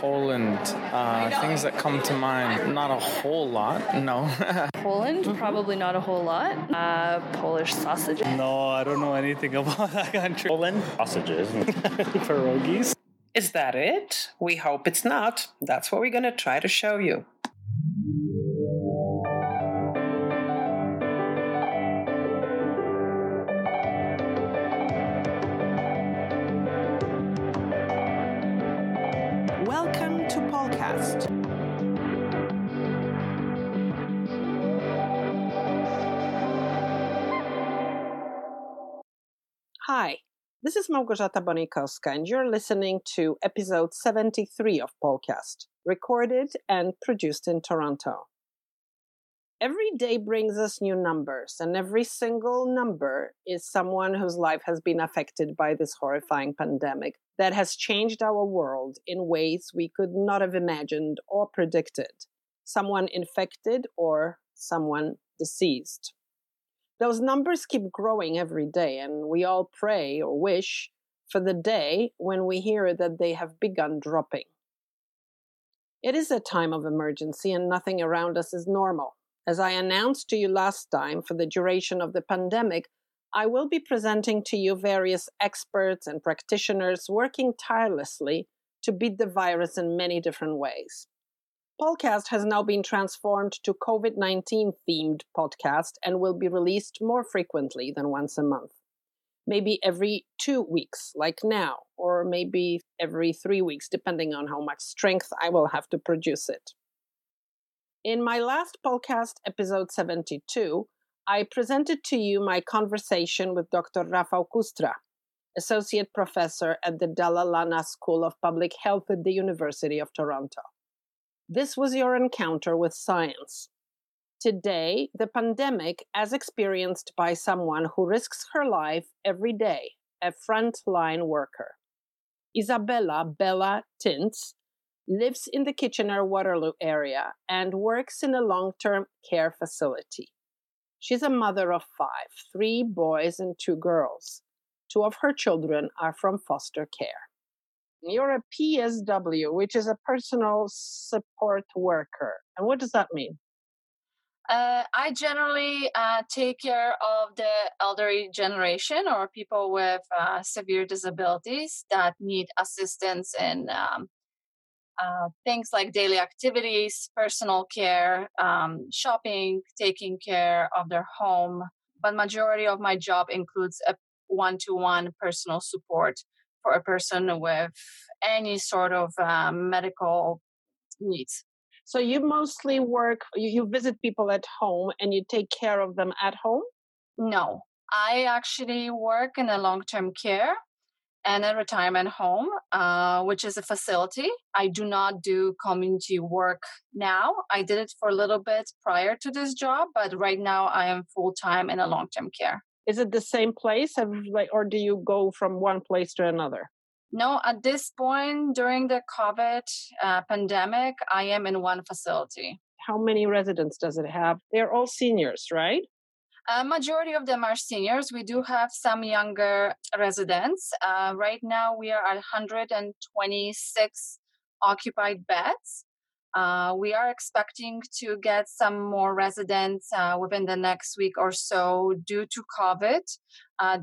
Poland, things that come to mind. Not a whole lot, no. Poland, probably not a whole lot. Polish sausages. No, I don't know anything about that country. Poland, sausages, pierogies. Is that it? We hope it's not. That's what we're going to try to show you. Welcome to Polcast. Hi. This is Małgorzata Bonikowska, and you're listening to episode 73 of Polcast, recorded and produced in Toronto. Every day brings us new numbers, and every single number is someone whose life has been affected by this horrifying pandemic that has changed our world in ways we could not have imagined or predicted. Someone infected or someone deceased. Those numbers keep growing every day, and we all pray or wish for the day when we hear that they have begun dropping. It is a time of emergency, and nothing around us is normal. As I announced to you last time, for the duration of the pandemic, I will be presenting to you various experts and practitioners working tirelessly to beat the virus in many different ways. Polcast has now been transformed to COVID-19 themed podcast and will be released more frequently than once a month. Maybe every 2 weeks, like now, or maybe every 3 weeks, depending on how much strength I will have to produce it. In my last Polcast, episode 72, I presented to you my conversation with Dr. Rafał Kustra, Associate Professor at the Dalla Lana School of Public Health at the University of Toronto. This was your encounter with science. Today, the pandemic, as experienced by someone who risks her life every day, a frontline worker. Isabella Bella Tintz lives in the Kitchener-Waterloo area and works in a long-term care facility. She's a mother of 5, 3 boys and 2 girls. 2 of her children are from foster care. You're a PSW, which is a personal support worker. And what does that mean? I generally take care of the elderly generation or people with severe disabilities that need assistance in things like daily activities, personal care, shopping, taking care of their home. But majority of my job includes a one-to-one personal support for a person with any sort of medical needs. So you mostly work, you visit people at home and you take care of them at home? No, I actually work in a long-term care and a retirement home, which is a facility. I do not do community work now. I did it for a little bit prior to this job, but right now I am full-time in a long-term care. Is it the same place, or do you go from one place to another? No, at this point, during the COVID pandemic, I am in one facility. How many residents does it have? They're all seniors, right? Majority of them are seniors. We do have some younger residents. Right now, we are at 126 occupied beds. We are expecting to get some more residents within the next week or so due to COVID.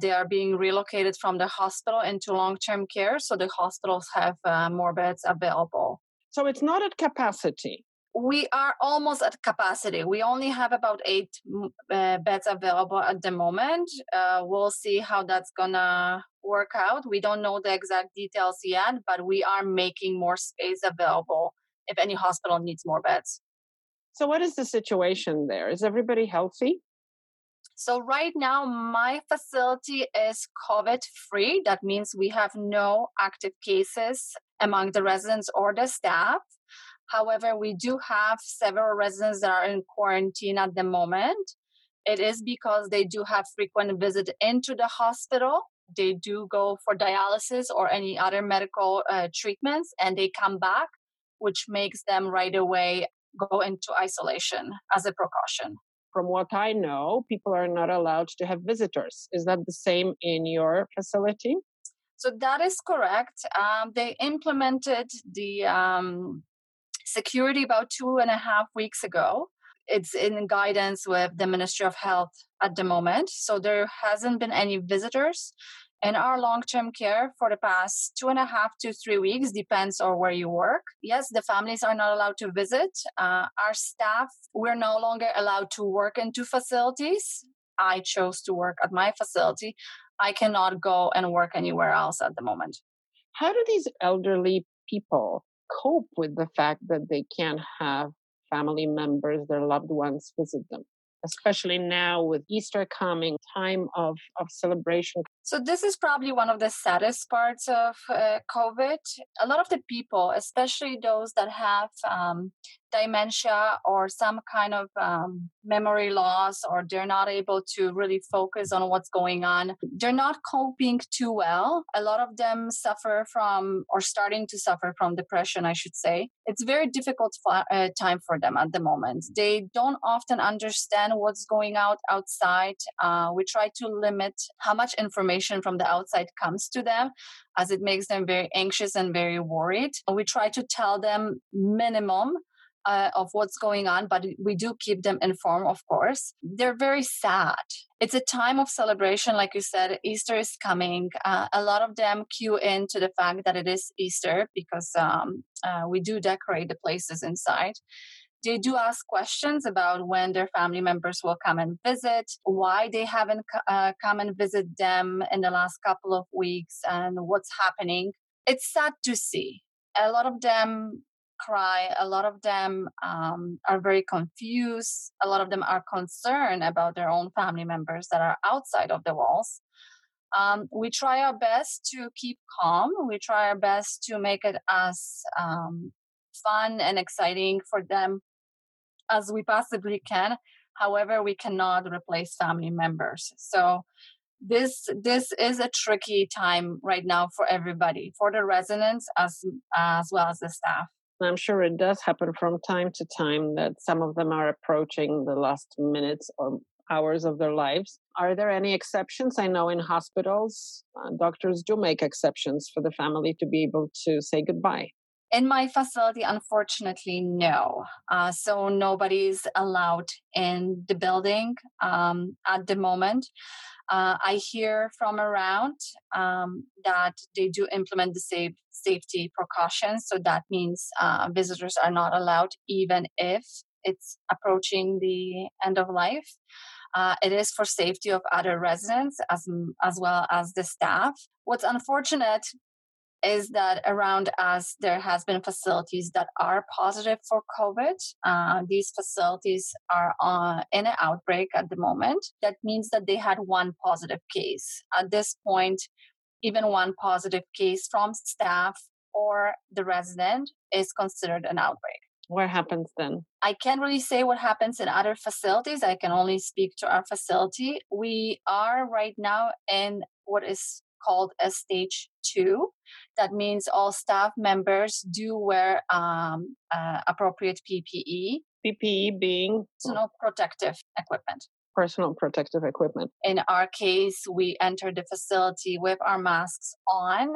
They are being relocated from the hospital into long-term care, so the hospitals have more beds available. So it's not at capacity? We are almost at capacity. We only have about 8 beds available at the moment. We'll see how that's going to work out. We don't know the exact details yet, but we are making more space available if any hospital needs more beds. So what is the situation there? Is everybody healthy? So right now, my facility is COVID-free. That means we have no active cases among the residents or the staff. However, we do have several residents that are in quarantine at the moment. It is because they do have frequent visit into the hospital. They do go for dialysis or any other medical treatments, and they come back, which makes them right away go into isolation as a precaution. From what I know, people are not allowed to have visitors. Is that the same in your facility? So that is correct. They implemented the security about 2.5 weeks ago. It's in guidance with the Ministry of Health at the moment. So there hasn't been any visitors. In our long-term care for the past 2.5 to 3 weeks, depends on where you work. Yes, the families are not allowed to visit. Our staff, we're no longer allowed to work in two facilities. I chose to work at my facility. I cannot go and work anywhere else at the moment. How do these elderly people cope with the fact that they can't have family members, their loved ones visit them, especially now with Easter coming, time of celebration? So this is probably one of the saddest parts of COVID. A lot of the people, especially those that have dementia or some kind of memory loss, or they're not able to really focus on what's going on, they're not coping too well. A lot of them suffer from, or starting to suffer from, depression, I should say. It's very difficult time for them at the moment. They don't often understand what's going on outside. We try to limit how much information from the outside comes to them, as it makes them very anxious and very worried. We try to tell them minimum of what's going on, but we do keep them informed, of course. They're very sad. It's a time of celebration, like you said. Easter is coming. A lot of them cue into the fact that it is Easter, because we do decorate the places inside. They do ask questions about when their family members will come and visit, why they haven't come and visit them in the last couple of weeks, and what's happening. It's sad to see. A lot of them cry. A lot of them are very confused. A lot of them are concerned about their own family members that are outside of the walls. We try our best to keep calm. We try our best to make it as fun and exciting for them as we possibly can. However, we cannot replace family members. So this is a tricky time right now for everybody, for the residents as well as the staff. I'm sure it does happen from time to time that some of them are approaching the last minutes or hours of their lives. Are there any exceptions? I know in hospitals, doctors do make exceptions for the family to be able to say goodbye. In my facility, unfortunately, no. So nobody's allowed in the building at the moment. I hear from around that they do implement the safety precautions. So that means visitors are not allowed, even if it's approaching the end of life. It is for safety of other residents as well as the staff. What's unfortunate is that around us, there has been facilities that are positive for COVID. These facilities are in an outbreak at the moment. That means that they had one positive case. At this point, even one positive case from staff or the resident is considered an outbreak. What happens then? I can't really say what happens in other facilities. I can only speak to our facility. We are right now in what is called a stage 2. That means all staff members do wear appropriate PPE. PPE being? Personal protective equipment. Personal protective equipment. In our case, we enter the facility with our masks on.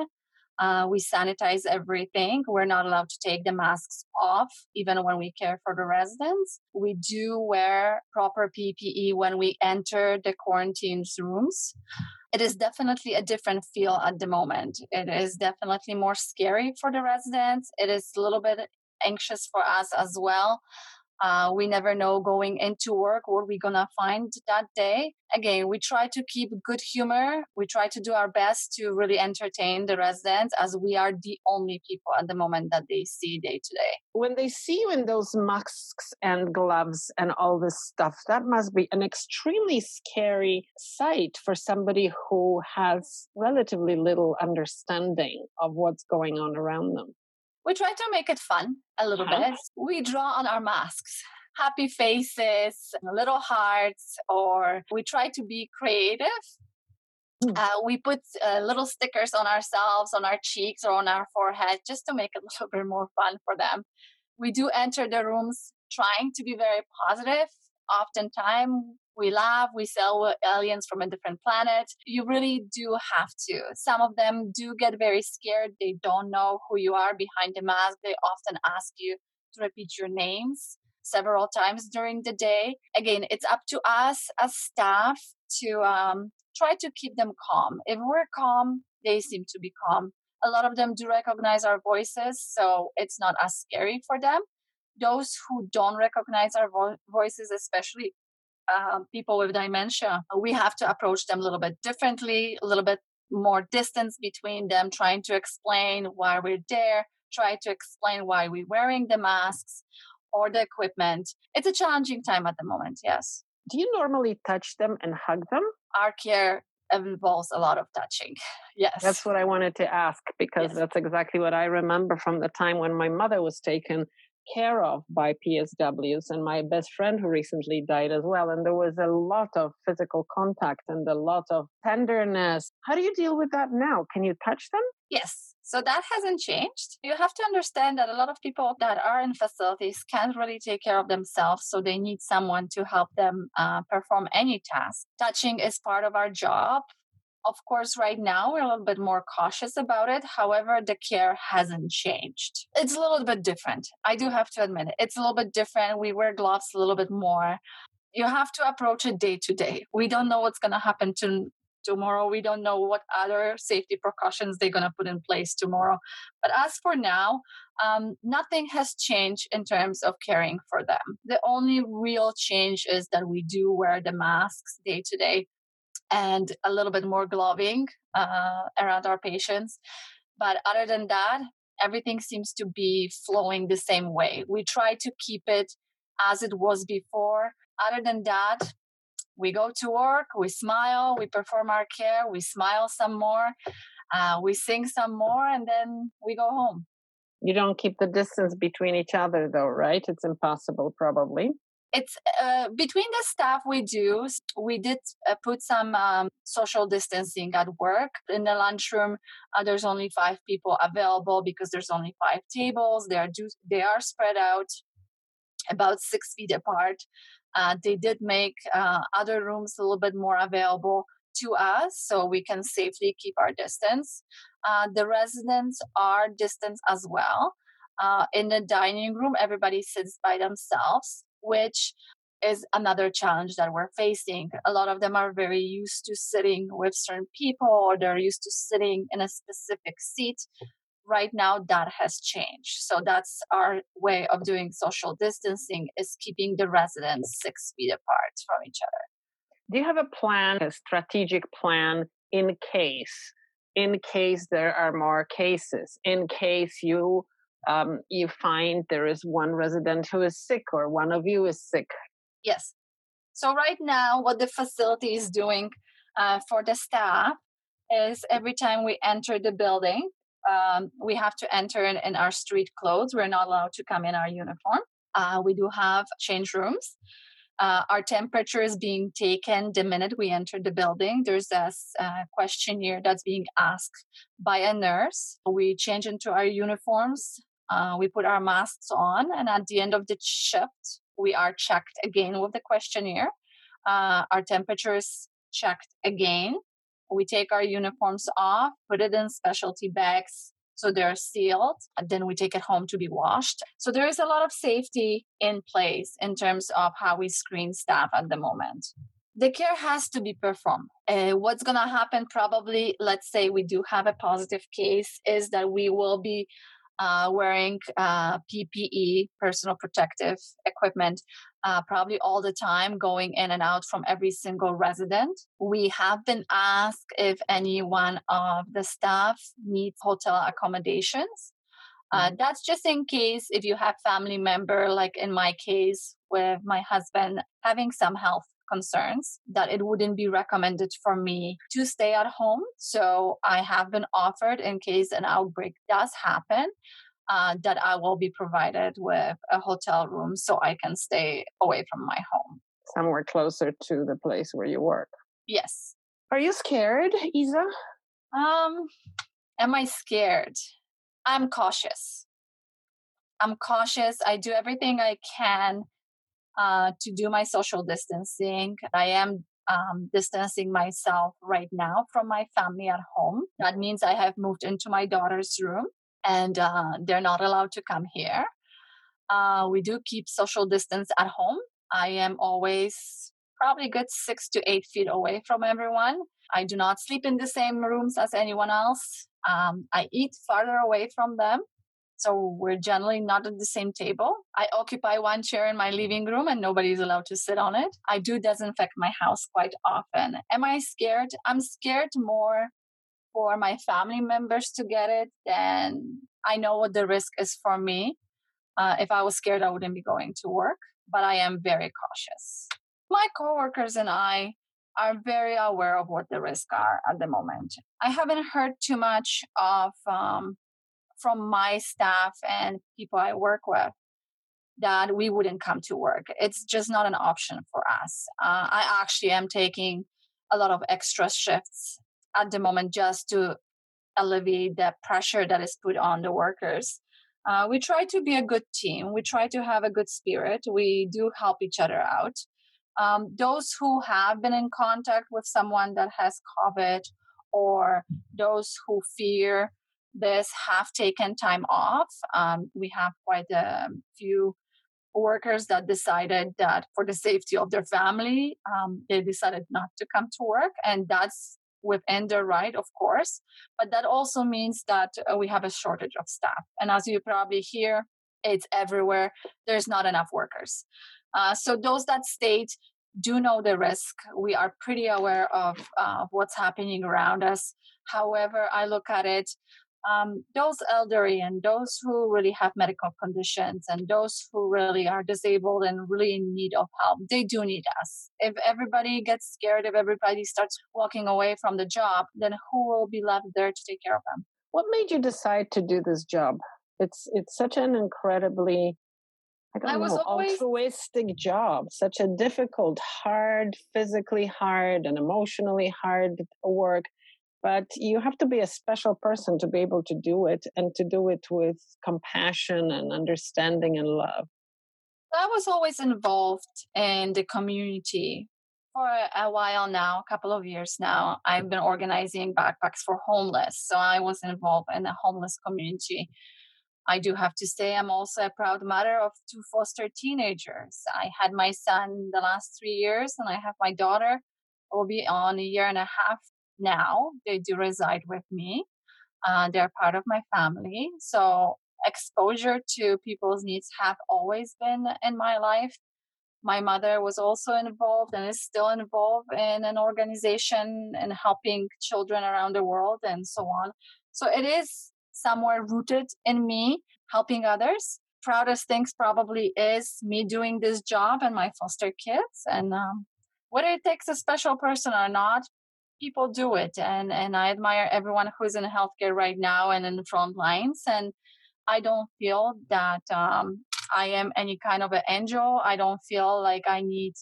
We sanitize everything. We're not allowed to take the masks off, even when we care for the residents. We do wear proper PPE when we enter the quarantine rooms. It is definitely a different feel at the moment. It is definitely more scary for the residents. It is a little bit anxious for us as well. We never know going into work what we're going to find that day. Again, we try to keep good humor. We try to do our best to really entertain the residents, as we are the only people at the moment that they see day to day. When they see you in those masks and gloves and all this stuff, that must be an extremely scary sight for somebody who has relatively little understanding of what's going on around them. We try to make it fun a little bit. We draw on our masks, happy faces, little hearts, or we try to be creative. We put little stickers on ourselves, on our cheeks, or on our forehead, just to make it a little bit more fun for them. We do enter the rooms trying to be very positive. Oftentimes, we love. We sell aliens from a different planet. You really do have to. Some of them do get very scared. They don't know who you are behind the mask. They often ask you to repeat your names several times during the day. Again, it's up to us as staff to try to keep them calm. If we're calm, they seem to be calm. A lot of them do recognize our voices, so it's not as scary for them. Those who don't recognize our voices, especially people with dementia, we have to approach them a little bit differently, a little bit more distance between them, trying to explain why we're there, try to explain why we're wearing the masks or the equipment. It's a challenging time at the moment, yes. Do you normally touch them and hug them? Our care involves a lot of touching, yes. That's what I wanted to ask, because That's exactly what I remember from the time when my mother was taken care of by PSWs, and my best friend who recently died as well. And there was a lot of physical contact and a lot of tenderness. How do you deal with that now? Can you touch them? Yes. So that hasn't changed. You have to understand that a lot of people that are in facilities can't really take care of themselves. So they need someone to help them perform any task. Touching is part of our job. Of course, right now, we're a little bit more cautious about it. However, the care hasn't changed. It's a little bit different. I do have to admit it. It's a little bit different. We wear gloves a little bit more. You have to approach it day to day. We don't know what's going to happen tomorrow. We don't know what other safety precautions they're going to put in place tomorrow. But as for now, nothing has changed in terms of caring for them. The only real change is that we do wear the masks day to day, and a little bit more gloving around our patients. But other than that, everything seems to be flowing the same way. We try to keep it as it was before. Other than that, we go to work, we smile, we perform our care, we smile some more, we sing some more, and then we go home. You don't keep the distance between each other though, right? It's impossible probably. It's between the staff we do. We did put some social distancing at work. In the lunchroom, there's only 5 people available because there's only 5 tables. They are spread out about 6 feet apart. They did make other rooms a little bit more available to us so we can safely keep our distance. The residents are distanced as well. In the dining room, everybody sits by themselves, which is another challenge that we're facing. A lot of them are very used to sitting with certain people, or they're used to sitting in a specific seat. Right now, that has changed. So that's our way of doing social distancing, is keeping the residents 6 feet apart from each other. Do you have a plan, a strategic plan in case there are more cases, in case you find there is one resident who is sick or one of you is sick? Yes. So right now, what the facility is doing for the staff is every time we enter the building, we have to enter in our street clothes. We're not allowed to come in our uniform. We do have change rooms. Our temperature is being taken the minute we enter the building. There's a questionnaire that's being asked by a nurse. We change into our uniforms. We put our masks on, and at the end of the shift, we are checked again with the questionnaire. Our temperature is checked again. We take our uniforms off, put it in specialty bags so they're sealed, and then we take it home to be washed. So there is a lot of safety in place in terms of how we screen staff at the moment. The care has to be performed. What's going to happen probably, let's say we do have a positive case, is that we will be wearing PPE, personal protective equipment, probably all the time, going in and out from every single resident. We have been asked if any one of the staff needs hotel accommodations. That's just in case if you have family member, like in my case with my husband, having some health concerns, that it wouldn't be recommended for me to stay at home. So I have been offered, in case an outbreak does happen, that I will be provided with a hotel room so I can stay away from my home. Somewhere closer to the place where you work. Yes. Are you scared, Isa? Am I scared? I'm cautious. I do everything I can to do my social distancing. I am distancing myself right now from my family at home. That means I have moved into my daughter's room and they're not allowed to come here. We do keep social distance at home. I am always probably a good 6 to 8 feet away from everyone. I do not sleep in the same rooms as anyone else. I eat farther away from them. So we're generally not at the same table. I occupy one chair in my living room and nobody's allowed to sit on it. I do disinfect my house quite often. Am I scared? I'm scared more for my family members to get it than I know what the risk is for me. If I was scared, I wouldn't be going to work, but I am very cautious. My coworkers and I are very aware of what the risks are at the moment. I haven't heard too much of from my staff and people I work with that we wouldn't come to work. It's just not an option for us. I actually am taking a lot of extra shifts at the moment just to alleviate the pressure that is put on the workers. We try to be a good team. We try to have a good spirit. We do help each other out. Those who have been in contact with someone that has COVID or those who fear this have taken time off. We have quite a few workers that decided that for the safety of their family, they decided not to come to work. And that's within their right, of course. But that also means that we have a shortage of staff. And as you probably hear, it's everywhere. There's not enough workers. So those that stayed do know the risk. We are pretty aware of what's happening around us. However, I look at it, those elderly and those who really have medical conditions and those who really are disabled and really in need of help, they do need us. If everybody gets scared, if everybody starts walking away from the job, then who will be left there to take care of them? What made you decide to do this job? It's such an incredibly altruistic job, such a difficult, hard, physically hard and emotionally hard work. But you have to be a special person to be able to do it and to do it with compassion and understanding and love. I was always involved in the community for a while now, a couple of years now. I've been organizing backpacks for homeless. So I was involved in the homeless community. I do have to say I'm also a proud mother of 2 foster teenagers. I had my son the last 3 years and I have my daughter who will be on a year and a half. Now they do reside with me. They're part of my family. So exposure to people's needs have always been in my life. My mother was also involved and is still involved in an organization and helping children around the world and so on. So it is somewhere rooted in me helping others. Proudest things probably is me doing this job and my foster kids. And whether it takes a special person or not, people do it. And I admire everyone who's in healthcare right now and in the front lines. And I don't feel that I am any kind of an angel. I don't feel like I need,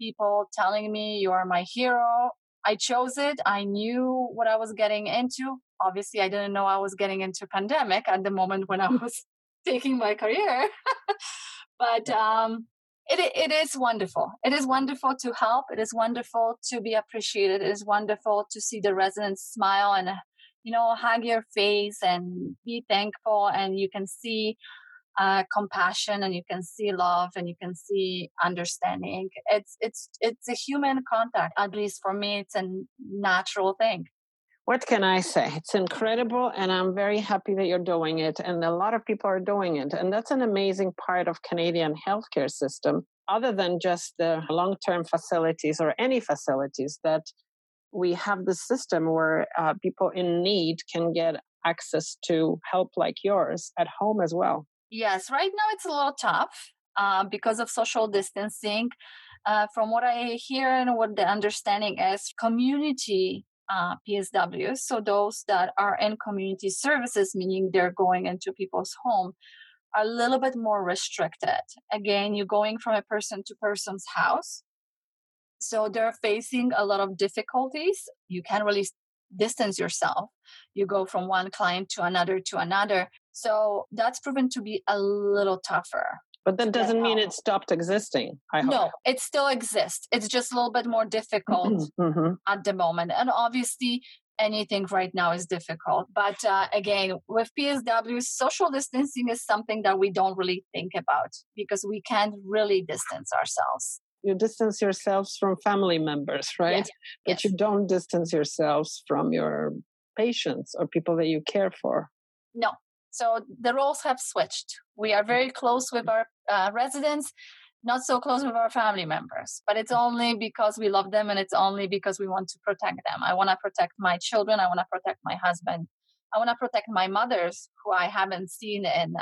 people telling me you are my hero. I chose it. I knew what I was getting into. Obviously, I didn't know I was getting into pandemic at the moment when I was taking my career. But it is wonderful. It is wonderful to help. It is wonderful to be appreciated. It is wonderful to see the residents smile and, hug your face and be thankful. And you can see compassion and you can see love and you can see understanding. It's a human contact. At least for me, it's a natural thing. What can I say? It's incredible, and I'm very happy that you're doing it, and a lot of people are doing it, and that's an amazing part of Canadian healthcare system, other than just the long-term facilities or any facilities, that we have the system where people in need can get access to help like yours at home as well. Yes, right now it's a little tough because of social distancing. From what I hear and what the understanding is, community PSWs, so those that are in community services, meaning they're going into people's home, are a little bit more restricted. Again, you're going from a person to person's house. So they're facing a lot of difficulties. You can't really distance yourself. You go from one client to another. So that's proven to be a little tougher. But that doesn't mean it stopped existing, I hope. No, it still exists. It's just a little bit more difficult at the moment. And obviously, anything right now is difficult. But again, with PSW, social distancing is something that we don't really think about because we can't really distance ourselves. You distance yourselves from family members, right? Yes. But you don't distance yourselves from your patients or people that you care for. No. So the roles have switched. We are very close with our residents, not so close with our family members. But it's only because we love them and it's only because we want to protect them. I want to protect my children. I want to protect my husband. I want to protect my mothers, who I haven't seen in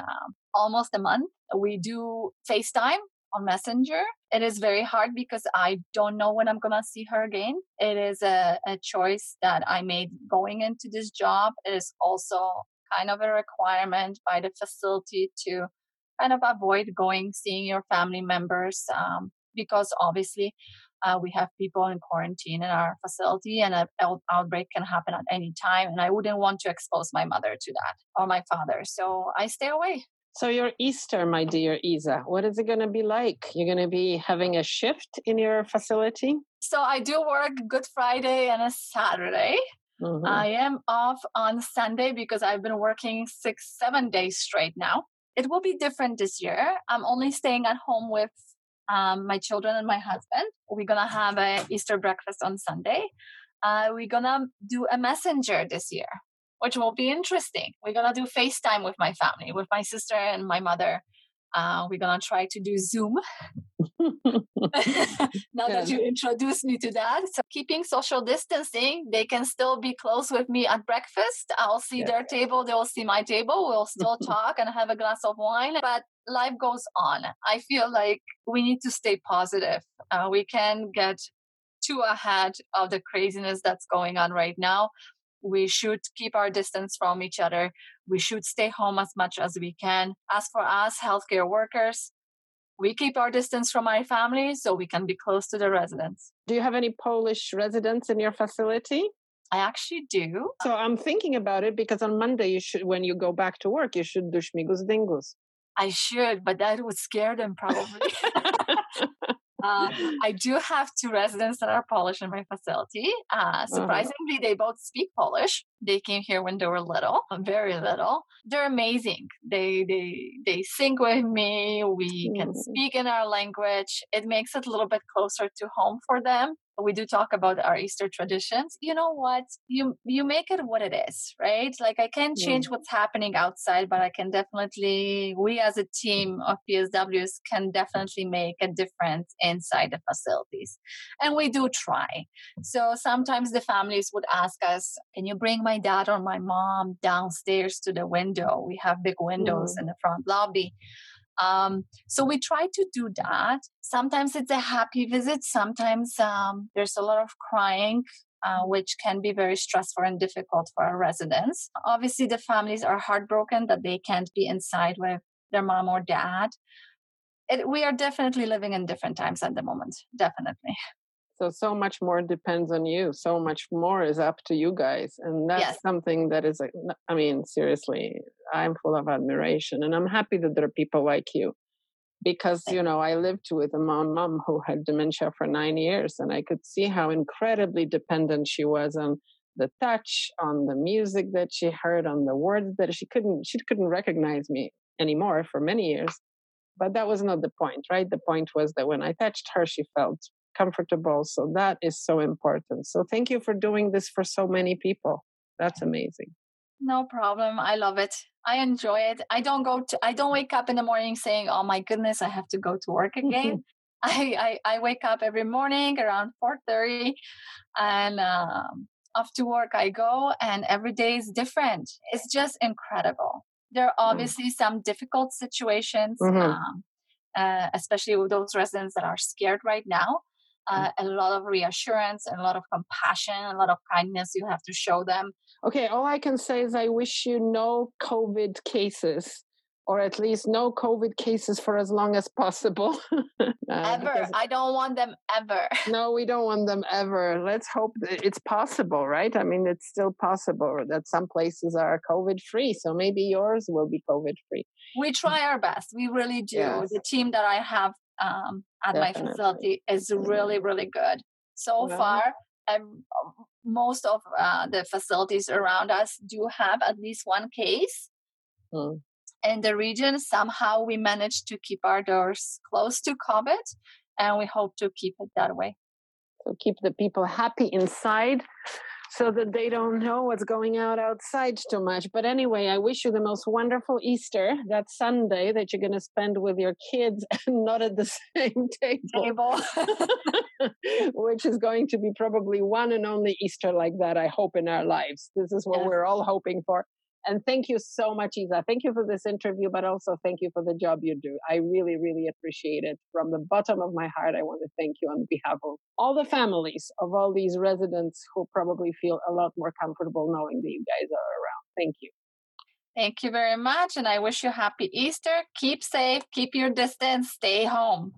almost a month. We do FaceTime on Messenger. It is very hard because I don't know when I'm going to see her again. It is a choice that I made going into this job. It is also kind of a requirement by the facility to kind of avoid seeing your family members because obviously we have people in quarantine in our facility and an outbreak can happen at any time. And I wouldn't want to expose my mother to that or my father. So I stay away. So your Easter, my dear Isa, what is it going to be like? You're going to be having a shift in your facility? So I do work Good Friday and a Saturday. Mm-hmm. I am off on Sunday because I've been working 6-7 days straight now. It will be different this year. I'm only staying at home with my children and my husband. We're going to have an Easter breakfast on Sunday. We're going to do a messenger this year, which will be interesting. We're going to do FaceTime with my family, with my sister and my mother. We're going to try to do Zoom. Now that you introduced me to that. So keeping social distancing, they can still be close with me at breakfast. I'll see their table. They'll see my table. We'll still talk and have a glass of wine. But life goes on. I feel like we need to stay positive. We can get too ahead of the craziness that's going on right now. We should keep our distance from each other. We should stay home as much as we can. As for us, healthcare workers, we keep our distance from our family so we can be close to the residents. Do you have any Polish residents in your facility? I actually do. So I'm thinking about it because on Monday, you should, when you go back to work, you should do Śmigus-Dyngus. I should, but that would scare them probably. I do have 2 residents that are Polish in my facility. Surprisingly, they both speak Polish. They came here when they were little, very little. They're amazing. They sing with me. We can speak in our language. It makes it a little bit closer to home for them. We do talk about our Easter traditions. You know what? You make it what it is, right? Like I can't change what's happening outside, but I can definitely, we as a team of PSWs can definitely make a difference inside the facilities. And we do try. So sometimes the families would ask us, can you bring my dad or my mom downstairs to the window? We have big windows in the front lobby. So we try to do that. Sometimes it's a happy visit. Sometimes there's a lot of crying, which can be very stressful and difficult for our residents. Obviously, the families are heartbroken that they can't be inside with their mom or dad. We are definitely living in different times at the moment, definitely. So much more depends on you. So much more is up to you guys. And that's something that is, I mean, seriously, I'm full of admiration. And I'm happy that there are people like you. Because, you know, I lived with a mom who had dementia for 9 years. And I could see how incredibly dependent she was on the touch, on the music that she heard, on the words that she couldn't recognize me anymore for many years. But that was not the point, right? The point was that when I touched her, she felt comfortable. So that is so important. So thank you for doing this for so many people. That's amazing. No problem. I love it. I enjoy it. I don't wake up in the morning saying, oh my goodness, I have to go to work again. I wake up every morning around 4:30 and off to work I go, and every day is different. It's just incredible. There are obviously some difficult situations, especially with those residents that are scared right now. A lot of reassurance and a lot of compassion, a lot of kindness you have to show them. Okay, all I can say is I wish you no COVID cases or at least no COVID cases for as long as possible. Ever. I don't want them ever. No, we don't want them ever. Let's hope that it's possible, right? I mean, it's still possible that some places are COVID-free. So maybe yours will be COVID-free. We try our best. We really do. Yes. The team that I have at Definitely. My facility is really, really good. So far, most of the facilities around us do have at least one case. Mm. In the region, somehow we managed to keep our doors closed to COVID, and we hope to keep it that way. So keep the people happy inside so that they don't know what's going on outside too much. But anyway, I wish you the most wonderful Easter, that Sunday that you're going to spend with your kids and not at the same table. Which is going to be probably one and only Easter like that, I hope, in our lives. This is what we're all hoping for. And thank you so much, Isa. Thank you for this interview, but also thank you for the job you do. I really, really appreciate it. From the bottom of my heart, I want to thank you on behalf of all the families of all these residents who probably feel a lot more comfortable knowing that you guys are around. Thank you. Thank you very much. And I wish you happy Easter. Keep safe. Keep your distance. Stay home.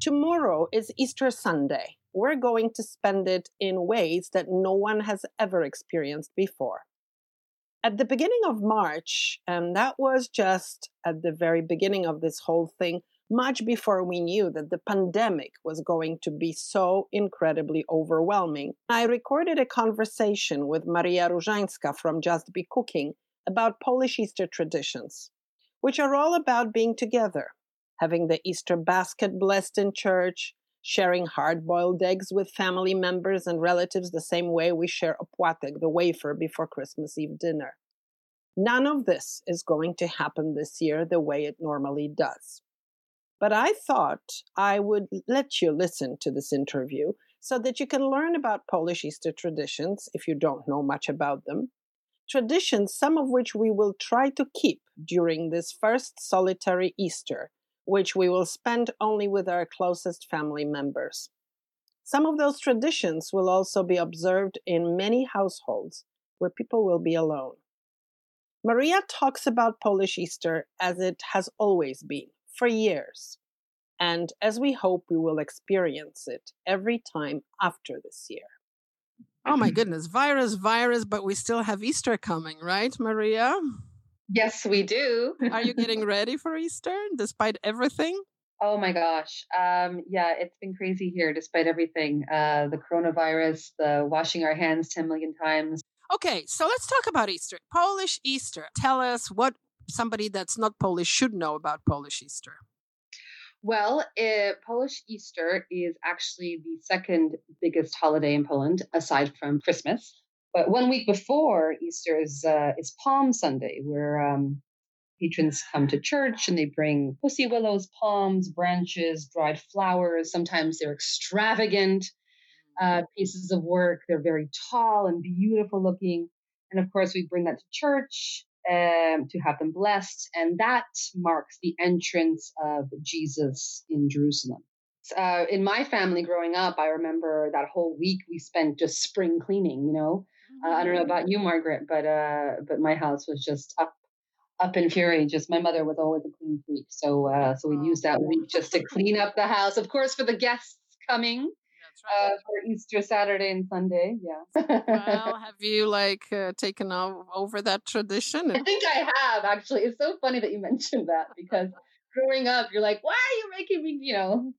Tomorrow is Easter Sunday. We're going to spend it in ways that no one has ever experienced before. At the beginning of March, and that was just at the very beginning of this whole thing, much before we knew that the pandemic was going to be so incredibly overwhelming, I recorded a conversation with Maria Różańska from Just Be Cooking about Polish Easter traditions, which are all about being together. Having the Easter basket blessed in church, sharing hard-boiled eggs with family members and relatives the same way we share opłatek, the wafer, before Christmas Eve dinner. None of this is going to happen this year the way it normally does. But I thought I would let you listen to this interview so that you can learn about Polish Easter traditions if you don't know much about them. Traditions, some of which we will try to keep during this first solitary Easter, which we will spend only with our closest family members. Some of those traditions will also be observed in many households where people will be alone. Maria talks about Polish Easter as it has always been, for years, and as we hope we will experience it every time after this year. Oh my goodness, virus, but we still have Easter coming, right, Maria? Yes, we do. Are you getting ready for Easter despite everything? Oh, my gosh. Yeah, it's been crazy here despite everything. The coronavirus, the washing our hands 10 million times. Okay, so let's talk about Easter. Polish Easter. Tell us what somebody that's not Polish should know about Polish Easter. Well, Polish Easter is actually the second biggest holiday in Poland, aside from Christmas. But 1 week before Easter is Palm Sunday, where patrons come to church and they bring pussy willows, palms, branches, dried flowers. Sometimes they're extravagant pieces of work. They're very tall and beautiful looking. And of course, we bring that to church to have them blessed. And that marks the entrance of Jesus in Jerusalem. In my family growing up, I remember that whole week we spent just spring cleaning, you know. I don't know about you, Margaret, but my house was just up in fury. Just my mother was always a clean freak, so we used that week just to clean up the house. Of course, for the guests coming for Easter Saturday and Sunday. Yeah. Well, have you taken over that tradition? I think I have actually. It's so funny that you mentioned that because. Growing up, you're like, why are you making me,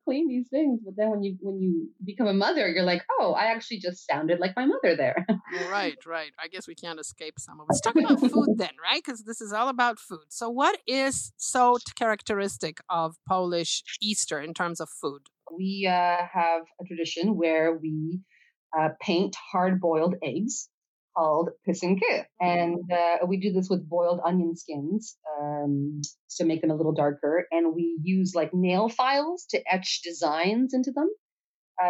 clean these things? But then when you become a mother, you're like, oh, I actually just sounded like my mother there. Right. I guess we can't escape some of it. Let's talk about food then, right? Because this is all about food. So what is so characteristic of Polish Easter in terms of food? We have a tradition where we paint hard-boiled eggs called pisanka. And we do this with boiled onion skins to make them a little darker. And we use nail files to etch designs into them.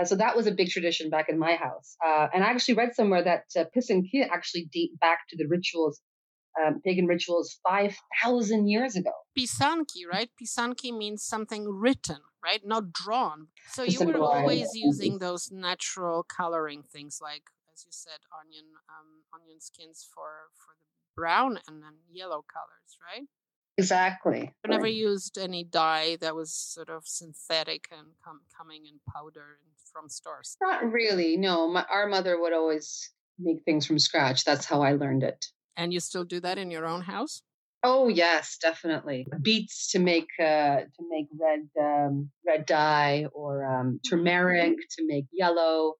So that was a big tradition back in my house. And I actually read somewhere that pisanka actually date back to the rituals, pagan rituals 5,000 years ago. Pisanki, right? Pisanki means something written. right? Not drawn. So you were always using those natural coloring things, like, as you said, onion skins for the brown and then yellow colors, right? Exactly. I never used any dye that was sort of synthetic and coming in powder from stores. Not really, no. Our mother would always make things from scratch. That's how I learned it. And you still do that in your own house? Oh yes, definitely. Beets to make red dye, or turmeric to make yellow.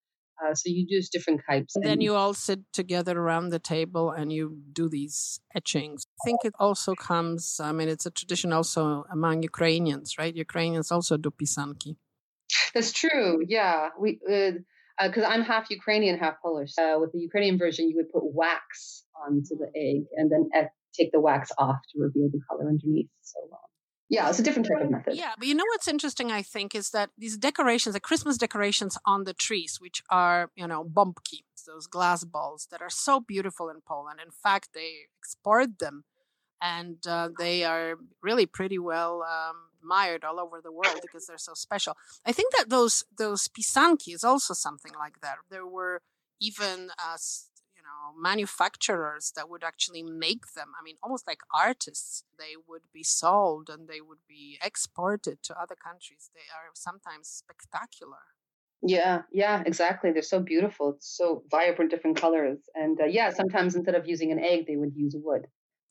So you use different types. And then you all sit together around the table and you do these etchings. I think it also comes, I mean, it's a tradition also among Ukrainians, right? Ukrainians also do pisanki. That's true. Yeah. We, because I'm half Ukrainian, half Polish. With the Ukrainian version, you would put wax onto the egg and then take the wax off to reveal the color underneath. So yeah, it's a different type of method. Yeah, but you know what's interesting, I think, is that these decorations, the Christmas decorations on the trees, which are, bombki, those glass balls that are so beautiful in Poland. In fact, they export them, and they are really pretty well admired all over the world because they're so special. I think that those pisanki is also something like that. There were even manufacturers that would actually make them. I mean, almost like artists, they would be sold and they would be exported to other countries. They are sometimes spectacular. Yeah, exactly. They're so beautiful. It's so vibrant, different colors. And sometimes instead of using an egg, they would use wood.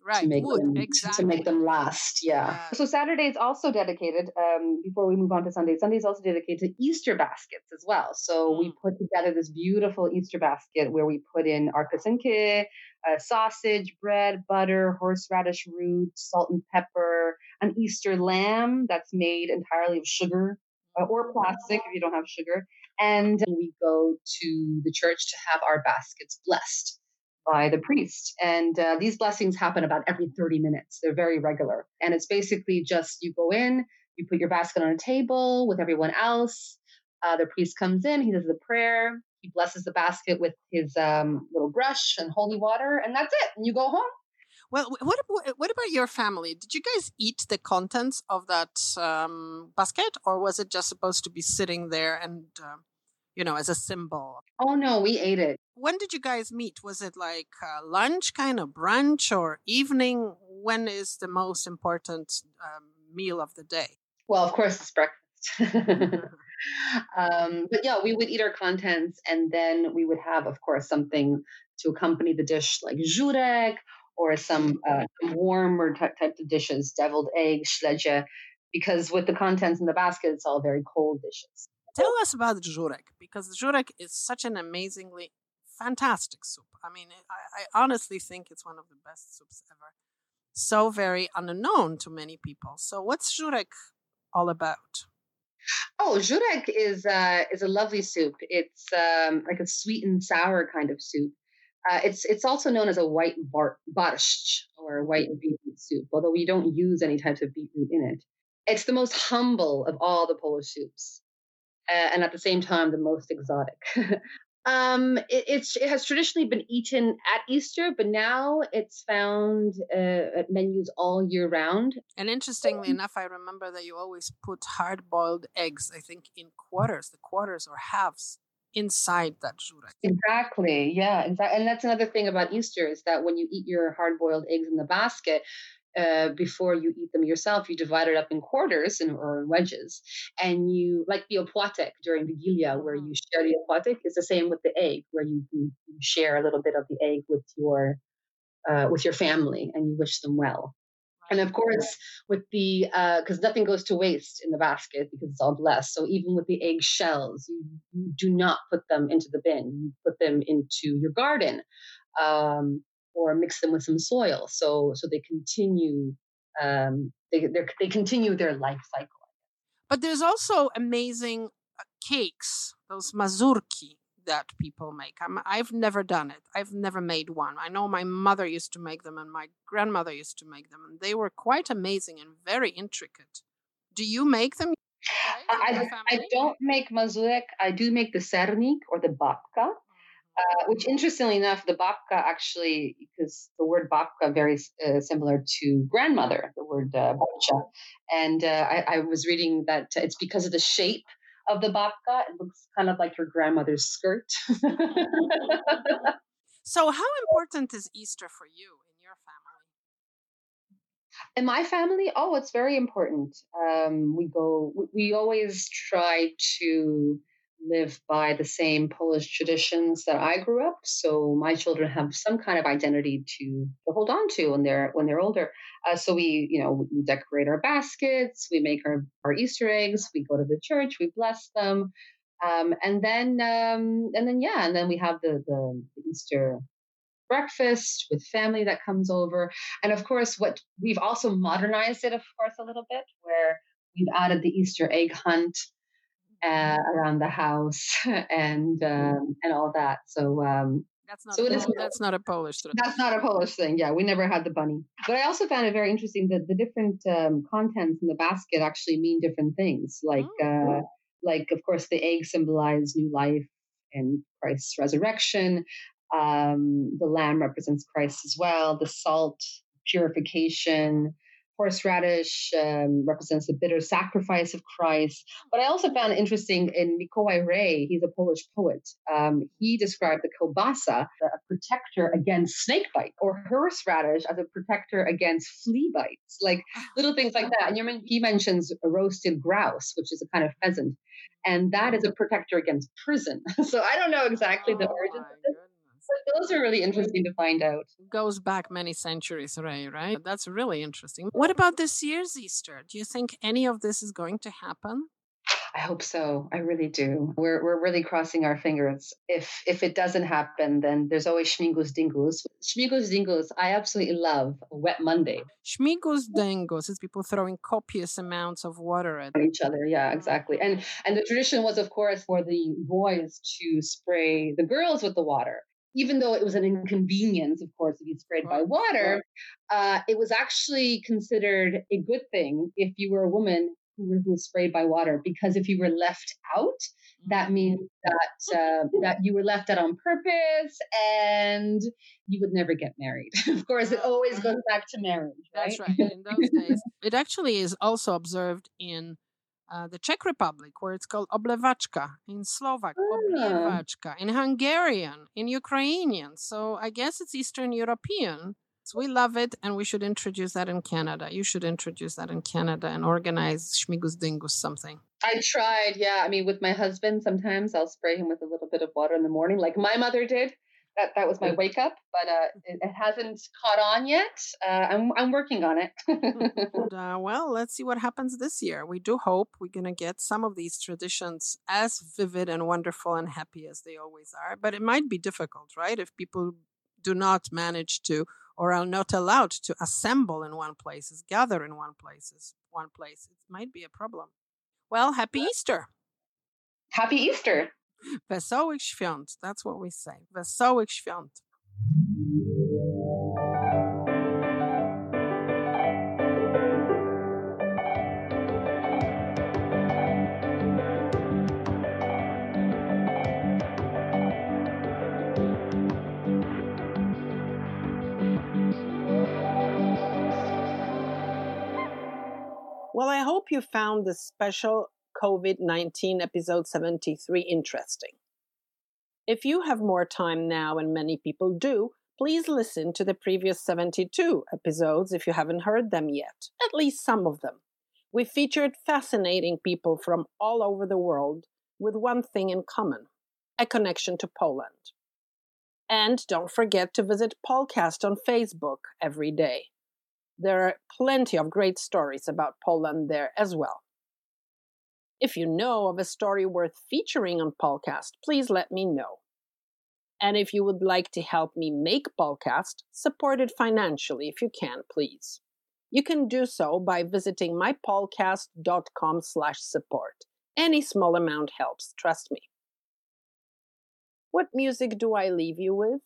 Right, to make them last, yeah. So Saturday is also dedicated, before we move on to Sunday, Sunday is also dedicated to Easter baskets as well. So we put together this beautiful Easter basket where we put in our pisanki, sausage, bread, butter, horseradish root, salt and pepper, an Easter lamb that's made entirely of sugar or plastic if you don't have sugar. And we go to the church to have our baskets blessed by the priest. And these blessings happen about every 30 minutes. They're very regular. And it's basically just you go in, you put your basket on a table with everyone else. The priest comes in, he does the prayer, he blesses the basket with his little brush and holy water, and that's it. And you go home. Well, what about your family? Did you guys eat the contents of that basket, or was it just supposed to be sitting there and... as a symbol? Oh, no, we ate it. When did you guys meet? Was it like lunch, kind of brunch, or evening? When is the most important meal of the day? Well, of course, it's breakfast. But yeah, we would eat our contents, and then we would have, of course, something to accompany the dish, like żurek, or some warmer type of dishes, deviled egg, śledzie, because with the contents in the basket, it's all very cold dishes. Tell us about żurek, because żurek is such an amazingly fantastic soup. I mean, I honestly think it's one of the best soups ever. So very unknown to many people. So what's żurek all about? Oh, żurek is a lovely soup. It's like a sweet and sour kind of soup. It's also known as a white borscht or white beetroot soup, although we don't use any types of beetroot in it. It's the most humble of all the Polish soups. And at the same time, the most exotic. It has traditionally been eaten at Easter, but now it's found at menus all year round. And interestingly enough, I remember that you always put hard-boiled eggs, I think, in quarters or halves inside that żurek. Exactly, yeah. And that's another thing about Easter is that when you eat your hard-boiled eggs in the basket, before you eat them yourself, you divide it up in quarters or in wedges, and you, like the opłatek during Vigilia, where you share the opłatek, is the same with the egg, where you share a little bit of the egg with your family, and you wish them well. And of course, with the because nothing goes to waste in the basket because it's all blessed. So even with the egg shells, you do not put them into the bin. You put them into your garden. Or mix them with some soil, so they continue they continue their life cycle. But there's also amazing cakes, those mazurki that people make. I've never done it. I've never made one. I know my mother used to make them and my grandmother used to make them, and they were quite amazing and very intricate. Do you make them? I don't make mazurek. I do make the sernik or the babka. Which, interestingly enough, the babka actually, because the word babka very similar to grandmother, the word babcha. And I was reading that it's because of the shape of the babka. It looks kind of like your grandmother's skirt. So how important is Easter for you in your family? In my family? Oh, it's very important. We always try to live by the same Polish traditions that I grew up. So my children have some kind of identity to hold on to when they're older. So we decorate our baskets, we make our Easter eggs, we go to the church, we bless them. And then we have the Easter breakfast with family that comes over. And of course, what we've also modernized it, of course, a little bit, where we've added the Easter egg hunt around the house and all that. So that's not a Polish tradition. That's not a Polish thing. Yeah, we never had the bunny. But I also found it very interesting that the different contents in the basket actually mean different things. Like of course, the egg symbolizes new life and Christ's resurrection. The lamb represents Christ as well. The salt, purification. Horseradish represents the bitter sacrifice of Christ. But I also found it interesting in Mikołaj Rey, he's a Polish poet. He described the kielbasa, a protector against snake bite, or horseradish as a protector against flea bites, like little things like that. And he mentions a roasted grouse, which is a kind of pheasant, and that is a protector against prison. So I don't know exactly the origin of this. So those are really interesting to find out. Goes back many centuries, Ray, right? That's really interesting. What about this year's Easter? Do you think any of this is going to happen? I hope so. I really do. We're really crossing our fingers. If it doesn't happen, then there's always Śmigus-Dyngus. Śmigus-Dyngus, I absolutely love Wet Monday. Śmigus-Dyngus is people throwing copious amounts of water at each other. Yeah, exactly. And the tradition was, of course, for the boys to spray the girls with the water. Even though it was an inconvenience, of course, to be sprayed by water, it was actually considered a good thing if you were a woman who was sprayed by water, because if you were left out, that means that you were left out on purpose and you would never get married. Of course, it always goes back to marriage, right? That's right. In those days, it actually is also observed in the Czech Republic, where it's called oblevačka, in Slovak, oblevačka, in Hungarian, in Ukrainian. So I guess it's Eastern European. So we love it, and we should introduce that in Canada. You should introduce that in Canada and organize Śmigus-Dyngus something. I tried, yeah. I mean, with my husband, sometimes I'll spray him with a little bit of water in the morning, like my mother did. That was my wake up, but it hasn't caught on yet. I'm working on it. And, well, let's see what happens this year. We do hope we're going to get some of these traditions as vivid and wonderful and happy as they always are. But it might be difficult, right? If people do not manage to, or are not allowed to assemble in one place, gather in one place, it might be a problem. Well, happy Easter. Happy Easter. Wesołych świąt. That's what we say. Wesołych świąt. Well, I hope you found this special COVID-19 episode 73 interesting. If you have more time now, and many people do, please listen to the previous 72 episodes if you haven't heard them yet, at least some of them. We featured fascinating people from all over the world with one thing in common, a connection to Poland. And don't forget to visit Polcast on Facebook every day. There are plenty of great stories about Poland there as well. If you know of a story worth featuring on Polcast, please let me know. And if you would like to help me make Polcast, support it financially if you can, please. You can do so by visiting mypolcast.com/support. Any small amount helps, trust me. What music do I leave you with?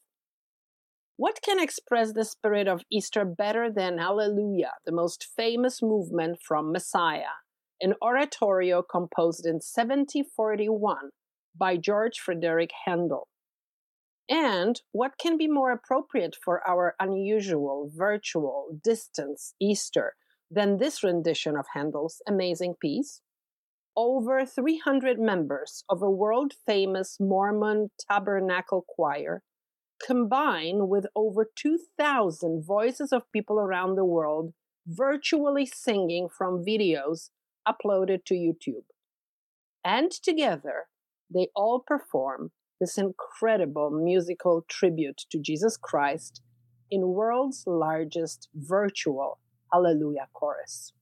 What can express the spirit of Easter better than Alleluia, the most famous movement from Messiah? An oratorio composed in 1741 by George Frederick Handel. And what can be more appropriate for our unusual, virtual, distance Easter than this rendition of Handel's amazing piece? Over 300 members of a world-famous Mormon Tabernacle Choir combine with over 2,000 voices of people around the world virtually singing from videos uploaded to YouTube. And together, they all perform this incredible musical tribute to Jesus Christ in world's largest virtual Hallelujah chorus.